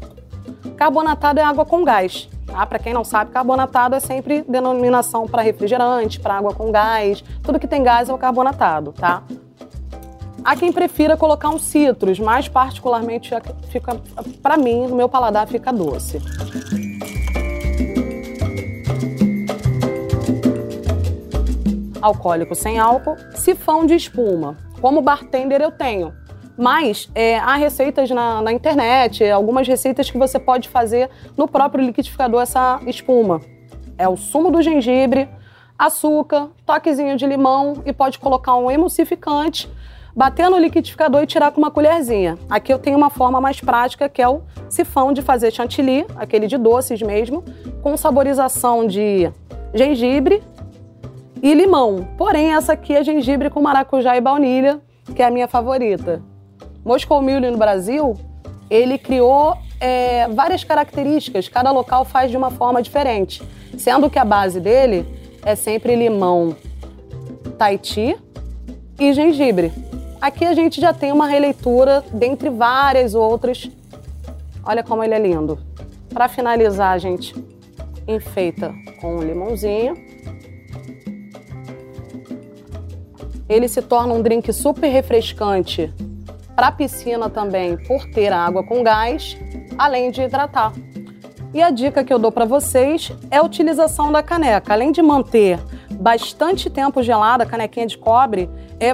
Carbonatado é água com gás. Ah, para quem não sabe, carbonatado é sempre denominação para refrigerante, para água com gás. Tudo que tem gás é o carbonatado, tá? Há quem prefira colocar um cítrus, mas particularmente fica, para mim, no meu paladar fica doce. Alcoólico sem álcool, sifão de espuma. Como bartender eu tenho. Mas há receitas na internet, algumas receitas que você pode fazer no próprio liquidificador essa espuma. É o sumo do gengibre, açúcar, toquezinho de limão e pode colocar um emulsificante, bater no liquidificador e tirar com uma colherzinha. Aqui eu tenho uma forma mais prática que é o sifão de fazer chantilly, aquele de doces mesmo, com saborização de gengibre e limão. Porém, essa aqui é gengibre com maracujá e baunilha, que é a minha favorita. Moscou Mule no Brasil, ele criou várias características, cada local faz de uma forma diferente, sendo que a base dele é sempre limão Tahiti e gengibre. Aqui a gente já tem uma releitura dentre várias outras. Olha como ele é lindo. Para finalizar, a gente enfeita com um limãozinho. Ele se torna um drink super refrescante. Para a piscina também, por ter água com gás, além de hidratar. E a dica que eu dou para vocês é a utilização da caneca. Além de manter bastante tempo gelada, a canequinha de cobre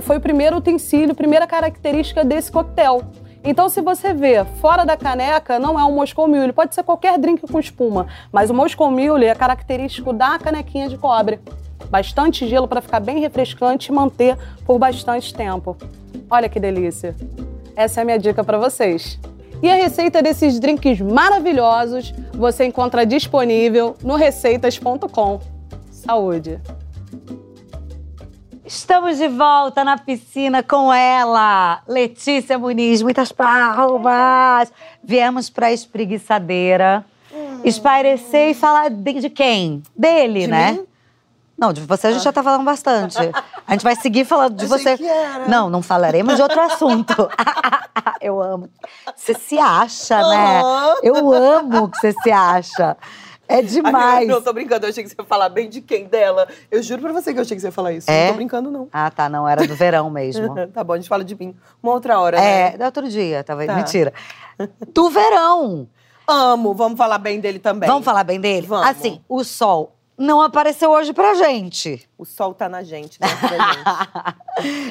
foi o primeiro utensílio, primeira característica desse coquetel. Então, se você vê fora da caneca, não é um Moscou Mule, pode ser qualquer drink com espuma, mas o Moscou Mule é característico da canequinha de cobre. Bastante gelo para ficar bem refrescante e manter por bastante tempo. Olha que delícia! Essa é a minha dica para vocês. E a receita desses drinks maravilhosos você encontra disponível no receitas.com. Saúde! Estamos de volta na piscina com ela, Letícia Muniz. Muitas palmas! Viemos para a espreguiçadeira, espairecer e falar de quem? Dele, de né? Mim? Não, de você a gente já tá falando bastante. A gente vai seguir falando de você. Não, não falaremos de outro assunto. Eu amo. Você se acha, né? Eu amo que você se acha. É demais. Não, tô brincando. Eu achei que você ia falar bem de quem dela. Eu juro pra você que eu achei que você ia falar isso. É? Não tô brincando, não. Ah, tá. Não, era do verão mesmo. Tá bom, a gente fala de mim uma outra hora, né? É, outro dia, talvez. Tá. Mentira. Do verão. Amo. Vamos falar bem dele também. Vamos falar bem dele? Vamos. Assim, o sol... não apareceu hoje pra gente. O sol tá na gente, né?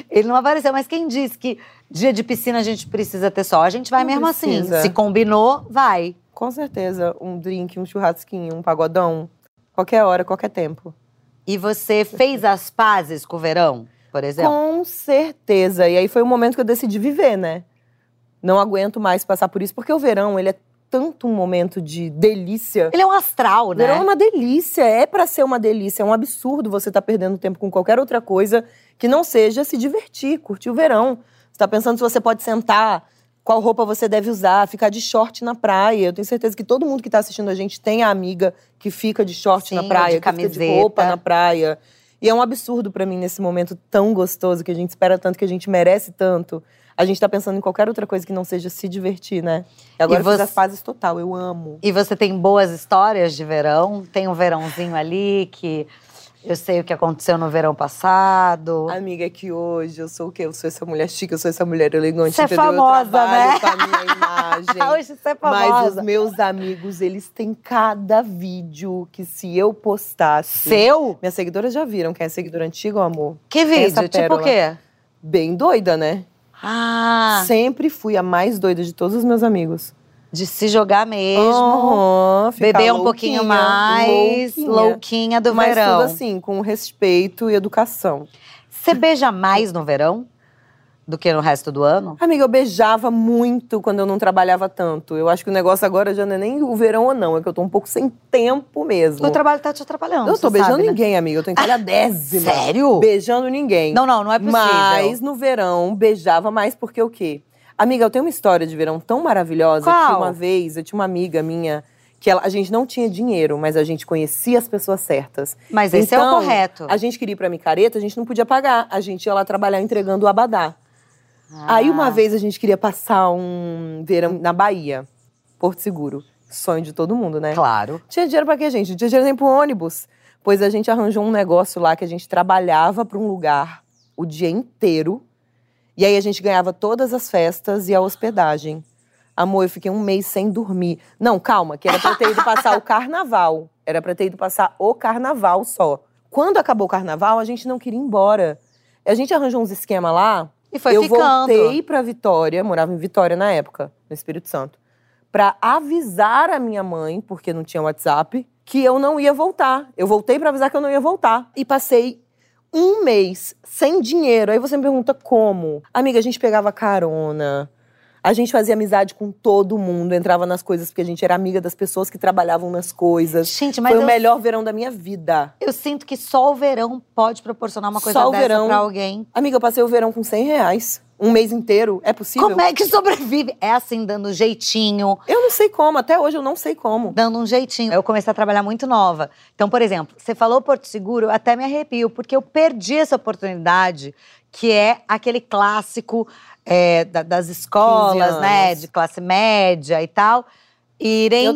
Ele não apareceu, mas quem disse que dia de piscina a gente precisa ter sol? A gente vai não mesmo precisa. Assim. Se combinou, vai. Com certeza. Um drink, um churrasquinho, um pagodão. Qualquer hora, qualquer tempo. E você fez as pazes com o verão, por exemplo? Com certeza. E aí foi o momento que eu decidi viver, né? Não aguento mais passar por isso, porque o verão, ele é tanto um momento de delícia. Ele é um astral, né? O verão é uma delícia, é pra ser uma delícia. É um absurdo você estar perdendo tempo com qualquer outra coisa que não seja se divertir, curtir o verão. Você tá pensando se você pode sentar, qual roupa você deve usar, ficar de short na praia. Eu tenho certeza que todo mundo que tá assistindo a gente tem a amiga que fica de short na praia, de camiseta, que fica de roupa na praia. E é um absurdo pra mim nesse momento tão gostoso, que a gente espera tanto, que a gente merece tanto. A gente tá pensando em qualquer outra coisa que não seja se divertir, né? E agora você... eu fiz as fases total, eu amo. E você tem boas histórias de verão? Tem um verãozinho ali que eu sei o que aconteceu no verão passado. Amiga, é que hoje eu sou o quê? Eu sou essa mulher chique, eu sou essa mulher elegante. Você é famosa, né? Com a minha imagem. Hoje você é famosa. Mas os meus amigos, eles têm cada vídeo que se eu postasse... Seu? Minhas seguidoras já viram, que é seguidora antiga, amor. Que vídeo? Tipo o quê? Bem doida, né? Ah! Sempre fui a mais doida de todos os meus amigos. De se jogar mesmo, beber um pouquinho mais, louquinha do verão. Mas tudo assim, com respeito e educação. Você beija mais no verão do que no resto do ano? Amiga, eu beijava muito quando eu não trabalhava tanto. Eu acho que o negócio agora já não é nem o verão ou não, é que eu tô um pouco sem tempo mesmo. O trabalho tá te atrapalhando. Eu não tô beijando ninguém, né, amiga? Eu tô em calhadésima. Sério? Beijando ninguém. Não, não, não é possível. Mas no verão, beijava mais porque o quê? Amiga, eu tenho uma história de verão tão maravilhosa. Qual? Que uma vez, eu tinha uma amiga minha, que a gente não tinha dinheiro, mas a gente conhecia as pessoas certas. Mas esse então, é o correto. A gente queria ir pra Micareta, a gente não podia pagar. A gente ia lá trabalhar entregando o abadá. Ah. Aí uma vez a gente queria passar um verão na Bahia, Porto Seguro. Sonho de todo mundo, né? Claro. Tinha dinheiro pra quê, gente? Não tinha dinheiro nem pro ônibus. Pois a gente arranjou um negócio lá que a gente trabalhava pra um lugar o dia inteiro. E aí a gente ganhava todas as festas e a hospedagem. Amor, eu fiquei um mês sem dormir. Não, calma, que era pra ter ido passar o carnaval. Era pra ter ido passar o carnaval só. Quando acabou o carnaval, a gente não queria ir embora. A gente arranjou uns esquemas lá. E foi ficando. Eu voltei pra Vitória, morava em Vitória na época, no Espírito Santo, pra avisar a minha mãe, porque não tinha WhatsApp, que eu não ia voltar. Eu voltei pra avisar que eu não ia voltar. E passei... um mês sem dinheiro. Aí você me pergunta como? Amiga, a gente pegava carona, a gente fazia amizade com todo mundo, entrava nas coisas, porque a gente era amiga das pessoas que trabalhavam nas coisas. Gente, mas foi o melhor verão da minha vida. Eu sinto que só o verão pode proporcionar uma coisa dessa pra alguém. Amiga, eu passei o verão com R$100. Um mês inteiro, é possível? Como é que sobrevive? É assim, dando um jeitinho. Eu não sei como, até hoje eu não sei como. Dando um jeitinho. Eu comecei a trabalhar muito nova. Então, por exemplo, você falou Porto Seguro, eu até me arrepio, porque eu perdi essa oportunidade, que é aquele clássico das escolas, né, de classe média e tal, irem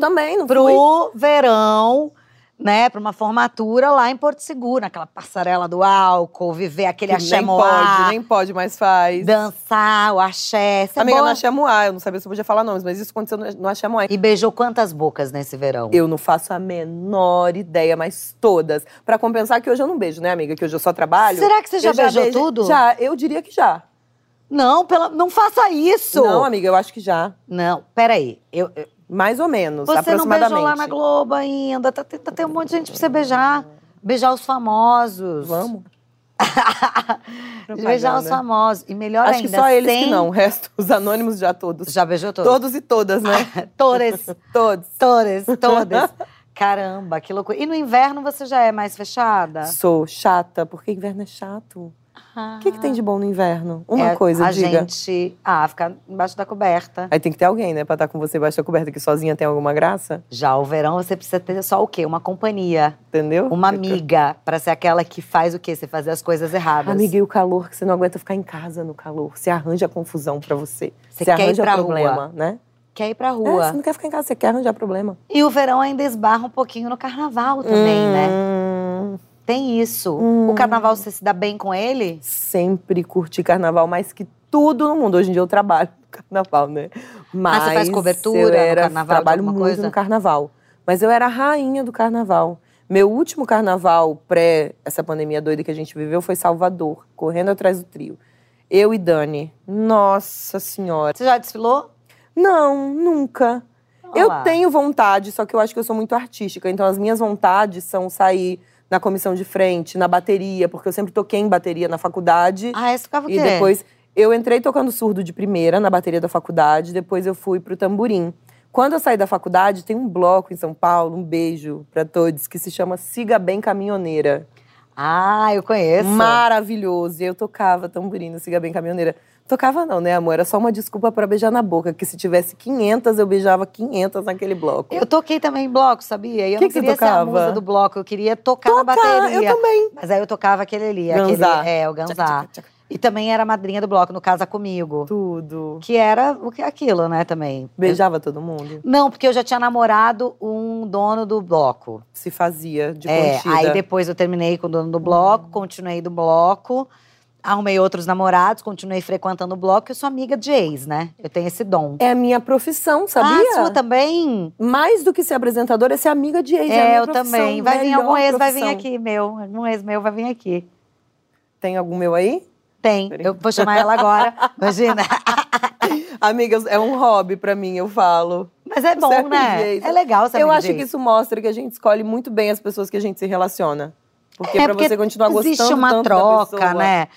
pro verão, né, pra uma formatura lá em Porto Seguro, naquela passarela do álcool, viver aquele axé moá. Nem pode, mas faz. Dançar o axé. Amiga, no axé moá, eu não sabia se eu podia falar nomes, mas isso aconteceu no axé moá. E beijou quantas bocas nesse verão? Eu não faço a menor ideia, mas todas. Pra compensar que hoje eu não beijo, né, amiga? Que hoje eu só trabalho. Será que você já beijou tudo? Já, eu diria que já. Não, não faça isso! Não, amiga, eu acho que já. Não, peraí, mais ou menos, você aproximadamente. Você não beijou lá na Globo ainda. Tem um monte de gente pra você beijar. Beijar os famosos. Vamos. Beijar os famosos. E melhor ainda, acho que só eles que não. O resto, os anônimos já todos. Já beijou todos? Todos e todas, né? Todas. Todos. Todas, todas. Caramba, que loucura. E no inverno você já é mais fechada? Sou chata, porque inverno é chato. O que tem de bom no inverno? Uma coisa, diga. A gente... ficar embaixo da coberta. Aí tem que ter alguém, né? Pra estar com você embaixo da coberta, que sozinha tem alguma graça. Já o verão, você precisa ter só o quê? Uma companhia. Entendeu? Uma amiga. Pra ser aquela que faz o quê? Você fazer as coisas erradas. Amiga, e o calor? Que você não aguenta ficar em casa no calor. Você arranja confusão pra você. Você quer arranja ir pra problema, rua, né? Quer ir pra rua. Você não quer ficar em casa, você quer arranjar problema. E o verão ainda esbarra um pouquinho no carnaval também, né? Tem isso. O carnaval, você se dá bem com ele? Sempre curti carnaval, mais que tudo no mundo. Hoje em dia eu trabalho no carnaval, né? Mas você faz cobertura no carnaval? Trabalho muito no carnaval. Mas eu era a rainha do carnaval. Meu último carnaval pré essa pandemia doida que a gente viveu foi Salvador, correndo atrás do trio. Eu e Dani. Nossa Senhora. Você já desfilou? Não, nunca. Eu tenho vontade, só que eu acho que eu sou muito artística. Então as minhas vontades são sair... na comissão de frente, na bateria, porque eu sempre toquei em bateria na faculdade. Ah, você ficava o quê? E depois Eu entrei tocando surdo de primeira na bateria da faculdade, depois eu fui pro tamborim. Quando eu saí da faculdade, tem um bloco em São Paulo, um beijo pra todos, que se chama Siga Bem Caminhoneira. Ah, eu conheço. Maravilhoso. E eu tocava tamborim no Siga Bem Caminhoneira. Tocava não, né, amor? Era só uma desculpa pra beijar na boca, que se tivesse 500, eu beijava 500 naquele bloco. Eu toquei também em bloco, sabia? E eu não queria ser a musa do bloco, eu queria tocar na bateria. Eu também. Mas aí eu tocava aquele ali. Ganzá. Aquele, o ganzá. E também era a madrinha do bloco, no Casa Comigo. Tudo. Que era aquilo, né, também. Beijava todo mundo? Não, porque eu já tinha namorado um dono do bloco. Se fazia de contida. Aí depois eu terminei com o dono do bloco, continuei do bloco. Arrumei outros namorados, continuei frequentando o bloco. Eu sou amiga de ex, né? Eu tenho esse dom. É a minha profissão, sabia? Ah, sua também? Mais do que ser apresentadora, é ser amiga de ex. É a minha profissão. Eu também. Vai vir algum ex, vai vir aqui, meu. Algum ex meu vai vir aqui. Tem algum meu aí? Tem. Eu vou chamar ela agora. Imagina. Amiga, é um hobby pra mim, eu falo. Mas é bom, né? É legal ser amiga de ex. Eu acho que isso mostra que a gente escolhe muito bem as pessoas que a gente se relaciona. Porque pra você continuar gostando tanto da pessoa. Existe uma troca, né?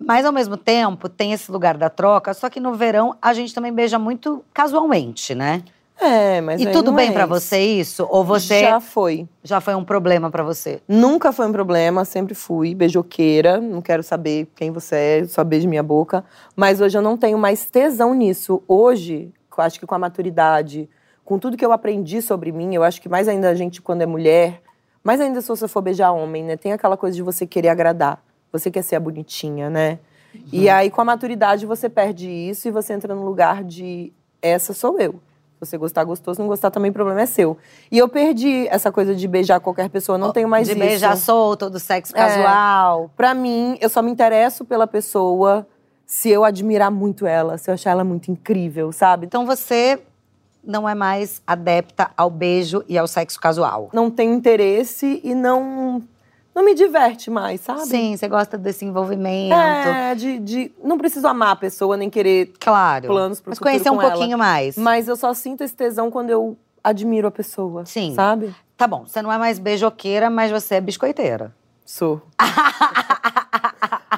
Mas, ao mesmo tempo, tem esse lugar da troca. Só que no verão, a gente também beija muito casualmente, né? É, mas e tudo bem pra você isso? Ou você… Já foi. Já foi um problema pra você? Nunca foi um problema, sempre fui beijoqueira. Não quero saber quem você é, só beijo minha boca. Mas hoje eu não tenho mais tesão nisso. Hoje, eu acho que com a maturidade, com tudo que eu aprendi sobre mim, eu acho que mais ainda a gente, quando é mulher… Mas ainda se você for beijar homem, né? Tem aquela coisa de você querer agradar. Você quer ser a bonitinha, né? Uhum. E aí, com a maturidade, você perde isso e você entra no lugar de... Essa sou eu. Se você gostar, gostou. Se não gostar, também o problema é seu. E eu perdi essa coisa de beijar qualquer pessoa. Não tenho mais isso. De beijar solto, do sexo casual. Pra mim, eu só me interesso pela pessoa se eu admirar muito ela. Se eu achar ela muito incrível, sabe? Então você... não é mais adepta ao beijo e ao sexo casual. Não tenho interesse e não me diverte mais, sabe? Sim, você gosta desse envolvimento. Não preciso amar a pessoa, nem querer planos pro futuro com ela. Mas conhecer um pouquinho mais. Mas eu só sinto esse tesão quando eu admiro a pessoa, sim, sabe? Tá bom, você não é mais beijoqueira, mas você é biscoiteira. Sou.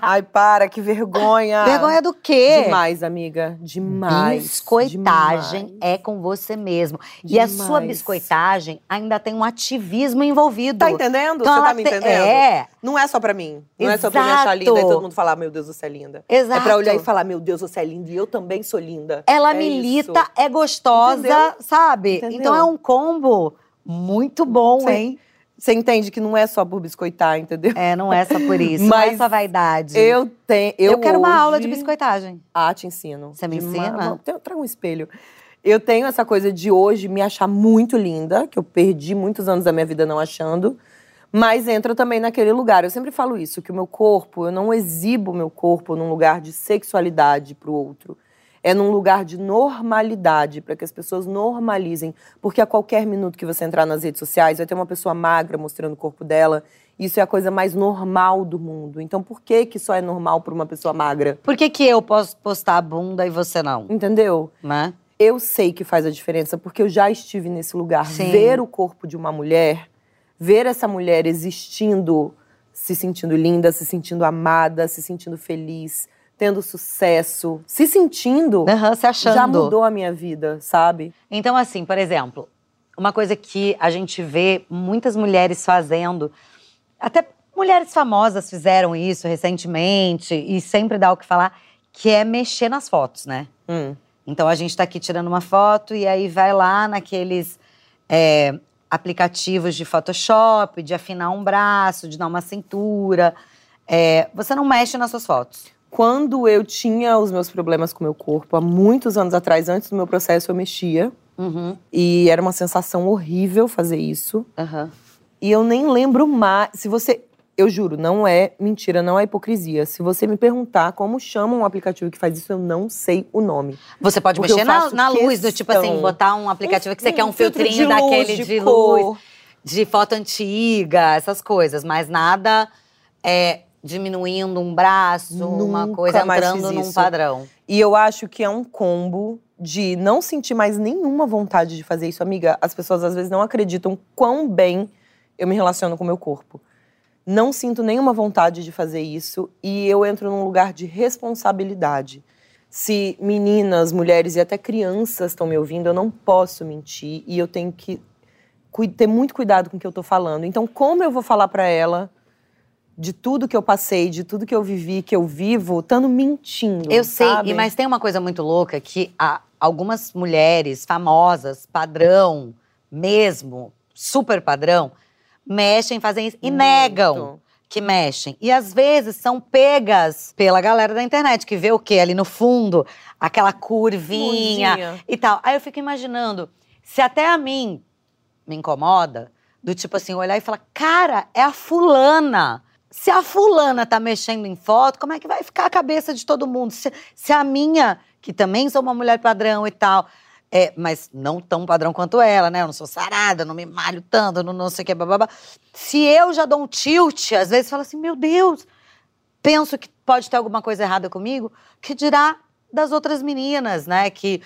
Ai, para, que vergonha. Vergonha do quê? Demais, amiga. Demais. Biscoitagem é com você mesmo. Demais. E a sua biscoitagem ainda tem um ativismo envolvido. Tá entendendo? Então, você tá me entendendo? Não é só pra mim. Não é só pra me achar linda e todo mundo falar, meu Deus, você é linda. Exato. É pra olhar e falar, meu Deus, você é linda e eu também sou linda. Ela milita, isso. É gostosa, entendeu? Sabe? Entendeu? Então é um combo muito bom, sim, hein? Você entende que não é só por biscoitar, entendeu? Não é só por isso, mas não é só vaidade. Eu quero uma aula de biscoitagem. Ah, te ensino. Você me ensina? Traga um espelho. Eu tenho essa coisa de hoje me achar muito linda, que eu perdi muitos anos da minha vida não achando, mas entra também naquele lugar. Eu sempre falo isso, que o meu corpo, eu não exibo o meu corpo num lugar de sexualidade pro outro. É num lugar de normalidade, para que as pessoas normalizem. Porque a qualquer minuto que você entrar nas redes sociais, vai ter uma pessoa magra mostrando o corpo dela. Isso é a coisa mais normal do mundo. Então por que que só é normal para uma pessoa magra? Por que que eu posso postar a bunda e você não? Entendeu? Né? Eu sei que faz a diferença, porque eu já estive nesse lugar. Sim. Ver o corpo de uma mulher, ver essa mulher existindo, se sentindo linda, se sentindo amada, se sentindo feliz... tendo sucesso, se sentindo, se achando. Já mudou a minha vida, sabe? Então, assim, por exemplo, uma coisa que a gente vê muitas mulheres fazendo, até mulheres famosas fizeram isso recentemente, e sempre dá o que falar, que é mexer nas fotos, né? Então, a gente tá aqui tirando uma foto, e aí vai lá naqueles aplicativos de Photoshop, de afinar um braço, de dar uma cintura. Você não mexe nas suas fotos. Quando eu tinha os meus problemas com o meu corpo, há muitos anos atrás, antes do meu processo, eu mexia. Uhum. E era uma sensação horrível fazer isso. Uhum. E eu nem lembro mais. Se você... Eu juro, não é mentira, não é hipocrisia. Se você me perguntar como chama um aplicativo que faz isso, eu não sei o nome. Você pode mexer na luz, do tipo assim, botar um aplicativo que você quer um filtrinho de luz, daquele de cor. Luz, de foto antiga, essas coisas. Mas nada... diminuindo um braço, nunca uma coisa, entrando num padrão. E eu acho que é um combo de não sentir mais nenhuma vontade de fazer isso. Amiga, as pessoas às vezes não acreditam quão bem eu me relaciono com o meu corpo. não sinto nenhuma vontade de fazer isso e eu entro num lugar de responsabilidade. Se meninas, mulheres e até crianças estão me ouvindo, eu não posso mentir e eu tenho que ter muito cuidado com o que eu tô falando. Então, como eu vou falar pra ela de tudo que eu passei, de tudo que eu vivi, que eu vivo, estando mentindo, eu sei, sabe? Mas tem uma coisa muito louca que algumas mulheres famosas, padrão mesmo, super padrão, mexem, fazem isso e negam que mexem. E às vezes são pegas pela galera da internet, que vê o quê? Ali no fundo, aquela curvinha e tal. Aí eu fico imaginando, se até a mim me incomoda, do tipo assim, olhar e falar, cara, é a fulana. Se a fulana tá mexendo em foto, como é que vai ficar a cabeça de todo mundo? Se a minha, que também sou uma mulher padrão e tal, mas não tão padrão quanto ela, né? Eu não sou sarada, não me malho tanto, não sei o que, bababá. Se eu já dou um tilt, às vezes falo assim, meu Deus, penso que pode ter alguma coisa errada comigo, que dirá das outras meninas, né? Que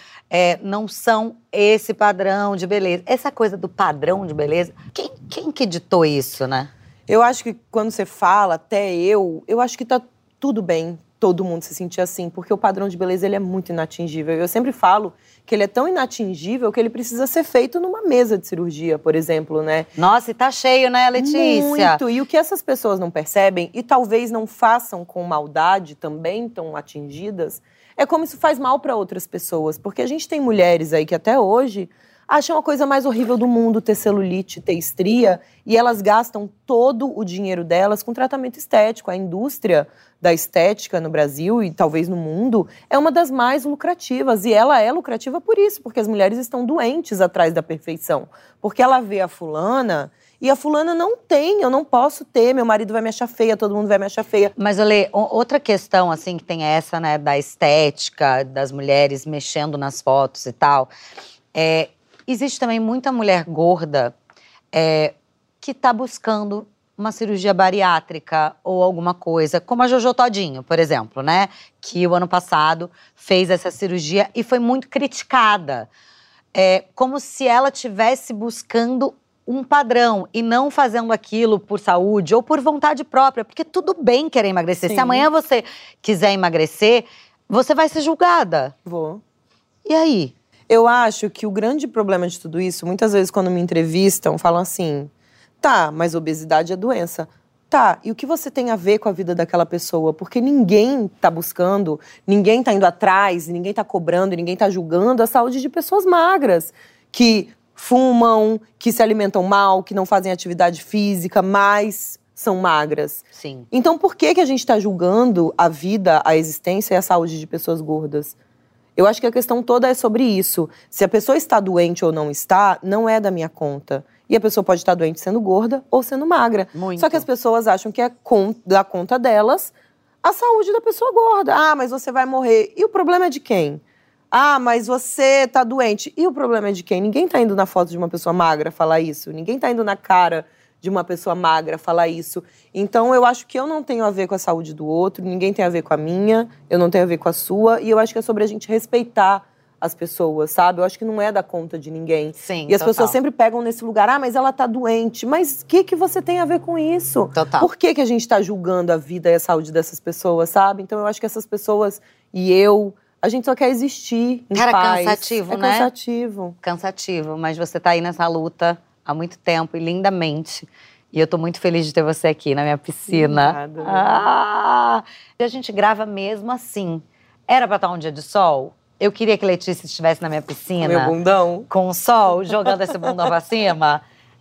não são esse padrão de beleza. Essa coisa do padrão de beleza, quem que ditou isso, né? Eu acho que quando você fala, até eu acho que tá tudo bem todo mundo se sentir assim, porque o padrão de beleza, ele é muito inatingível. Eu sempre falo que ele é tão inatingível que ele precisa ser feito numa mesa de cirurgia, por exemplo, né? Nossa, e tá cheio, né, Letícia? Muito, e o que essas pessoas não percebem, e talvez não façam com maldade também, tão atingidas, é como isso faz mal para outras pessoas, porque a gente tem mulheres aí que até hoje acham a coisa mais horrível do mundo ter celulite, ter estria, e elas gastam todo o dinheiro delas com tratamento estético. A indústria da estética no Brasil e talvez no mundo é uma das mais lucrativas, e ela é lucrativa por isso, porque as mulheres estão doentes atrás da perfeição, porque ela vê a fulana e a fulana não tem, eu não posso ter, meu marido vai me achar feia, todo mundo vai me achar feia. Mas, Olê, outra questão, assim, que tem essa, né, da estética, das mulheres mexendo nas fotos e tal, existe também muita mulher gorda que está buscando uma cirurgia bariátrica ou alguma coisa, como a Jojo Todinho, por exemplo, né? Que o ano passado fez essa cirurgia e foi muito criticada. Como se ela estivesse buscando um padrão e não fazendo aquilo por saúde ou por vontade própria, porque tudo bem querer emagrecer. Sim. Se amanhã você quiser emagrecer, você vai ser julgada. Vou. E aí? Eu acho que o grande problema de tudo isso, muitas vezes quando me entrevistam, falam assim, tá, mas obesidade é doença. Tá, e o que você tem a ver com a vida daquela pessoa? Porque ninguém tá buscando, ninguém tá indo atrás, ninguém tá cobrando, ninguém tá julgando a saúde de pessoas magras, que fumam, que se alimentam mal, que não fazem atividade física, mas são magras. Sim. Então por que a gente tá julgando a vida, a existência e a saúde de pessoas gordas? Eu acho que a questão toda é sobre isso. Se a pessoa está doente ou não está, não é da minha conta. E a pessoa pode estar doente sendo gorda ou sendo magra. Muito. Só que as pessoas acham que é da conta delas a saúde da pessoa gorda. Ah, mas você vai morrer. E o problema é de quem? Ah, mas você está doente. E o problema é de quem? Ninguém está indo na foto de uma pessoa magra falar isso. Ninguém está indo na cara de uma pessoa magra falar isso. Então, eu acho que eu não tenho a ver com a saúde do outro, ninguém tem a ver com a minha, eu não tenho a ver com a sua, e eu acho que é sobre a gente respeitar as pessoas, sabe? Eu acho que não é da conta de ninguém. Sim, e as pessoas sempre pegam nesse lugar, ah, mas ela tá doente. Mas o que você tem a ver com isso? Total. Por que a gente tá julgando a vida e a saúde dessas pessoas, sabe? Então, eu acho que essas pessoas e eu, a gente só quer existir em paz. Cara, cansativo, né? É cansativo. Cansativo, mas você tá aí nessa luta há muito tempo e lindamente. E eu tô muito feliz de ter você aqui na minha piscina. Nada. Ah! E a gente grava mesmo assim. Era pra estar um dia de sol? Eu queria que Letícia estivesse na minha piscina. Meu bundão. Com o sol, jogando esse bundão pra cima.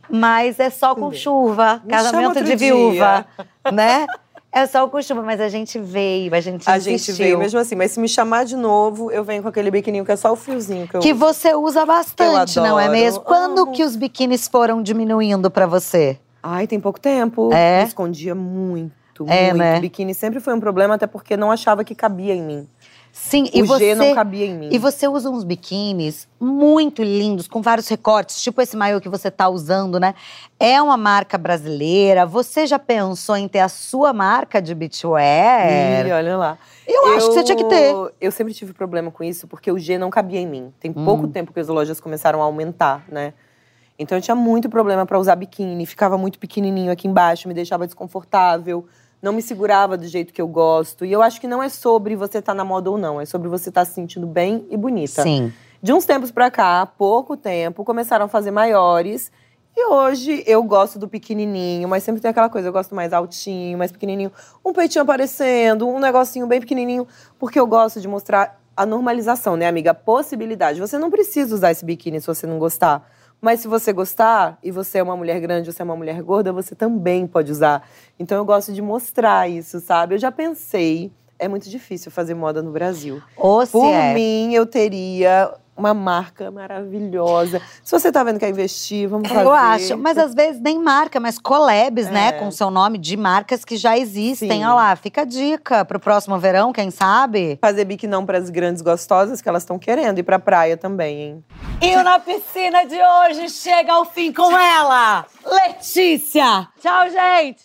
Mas é sol com chuva. Me casamento de viúva. Dia. Né? É sol com chuva, mas a gente veio, a gente insistiu. A gente veio mesmo assim, mas se me chamar de novo, eu venho com aquele biquininho que é só o fiozinho. Que você usa bastante, não é mesmo? Quando que os biquínis foram diminuindo pra você? Ai, tem pouco tempo. Eu escondia muito, muito. Né? Biquíni sempre foi um problema, até porque não achava que cabia em mim. Sim, e você... O G não cabia em mim. E você usa uns biquínis muito lindos, com vários recortes, tipo esse maiô que você tá usando, né? É uma marca brasileira. Você já pensou em ter a sua marca de beachwear? Olha lá. Eu acho que você tinha que ter. Eu sempre tive problema com isso, porque o G não cabia em mim. Tem pouco tempo que as lojas começaram a aumentar, né? Então eu tinha muito problema pra usar biquíni, ficava muito pequenininho aqui embaixo, me deixava desconfortável, não me segurava do jeito que eu gosto. E eu acho que não é sobre você estar na moda ou não, é sobre você estar se sentindo bem e bonita. Sim. De uns tempos pra cá, pouco tempo, começaram a fazer maiores. E hoje eu gosto do pequenininho, mas sempre tem aquela coisa, eu gosto mais altinho, mais pequenininho. Um peitinho aparecendo, um negocinho bem pequenininho. Porque eu gosto de mostrar a normalização, né, amiga? A possibilidade. Você não precisa usar esse biquíni se você não gostar. Mas se você gostar, e você é uma mulher grande, você é uma mulher gorda, você também pode usar. Então eu gosto de mostrar isso, sabe? Eu já pensei, é muito difícil fazer moda no Brasil. Por mim, eu teria... uma marca maravilhosa. Se você tá vendo que quer investir, vamos fazer. Eu acho, mas às vezes nem marca, mas collabs, né? Com seu nome, de marcas que já existem. Sim. Olha lá, fica a dica pro próximo verão, quem sabe? Fazer biquinão pras grandes gostosas que elas estão querendo e pra praia também, hein? E o Na Piscina de hoje chega ao fim com ela, Letícia! Tchau, gente!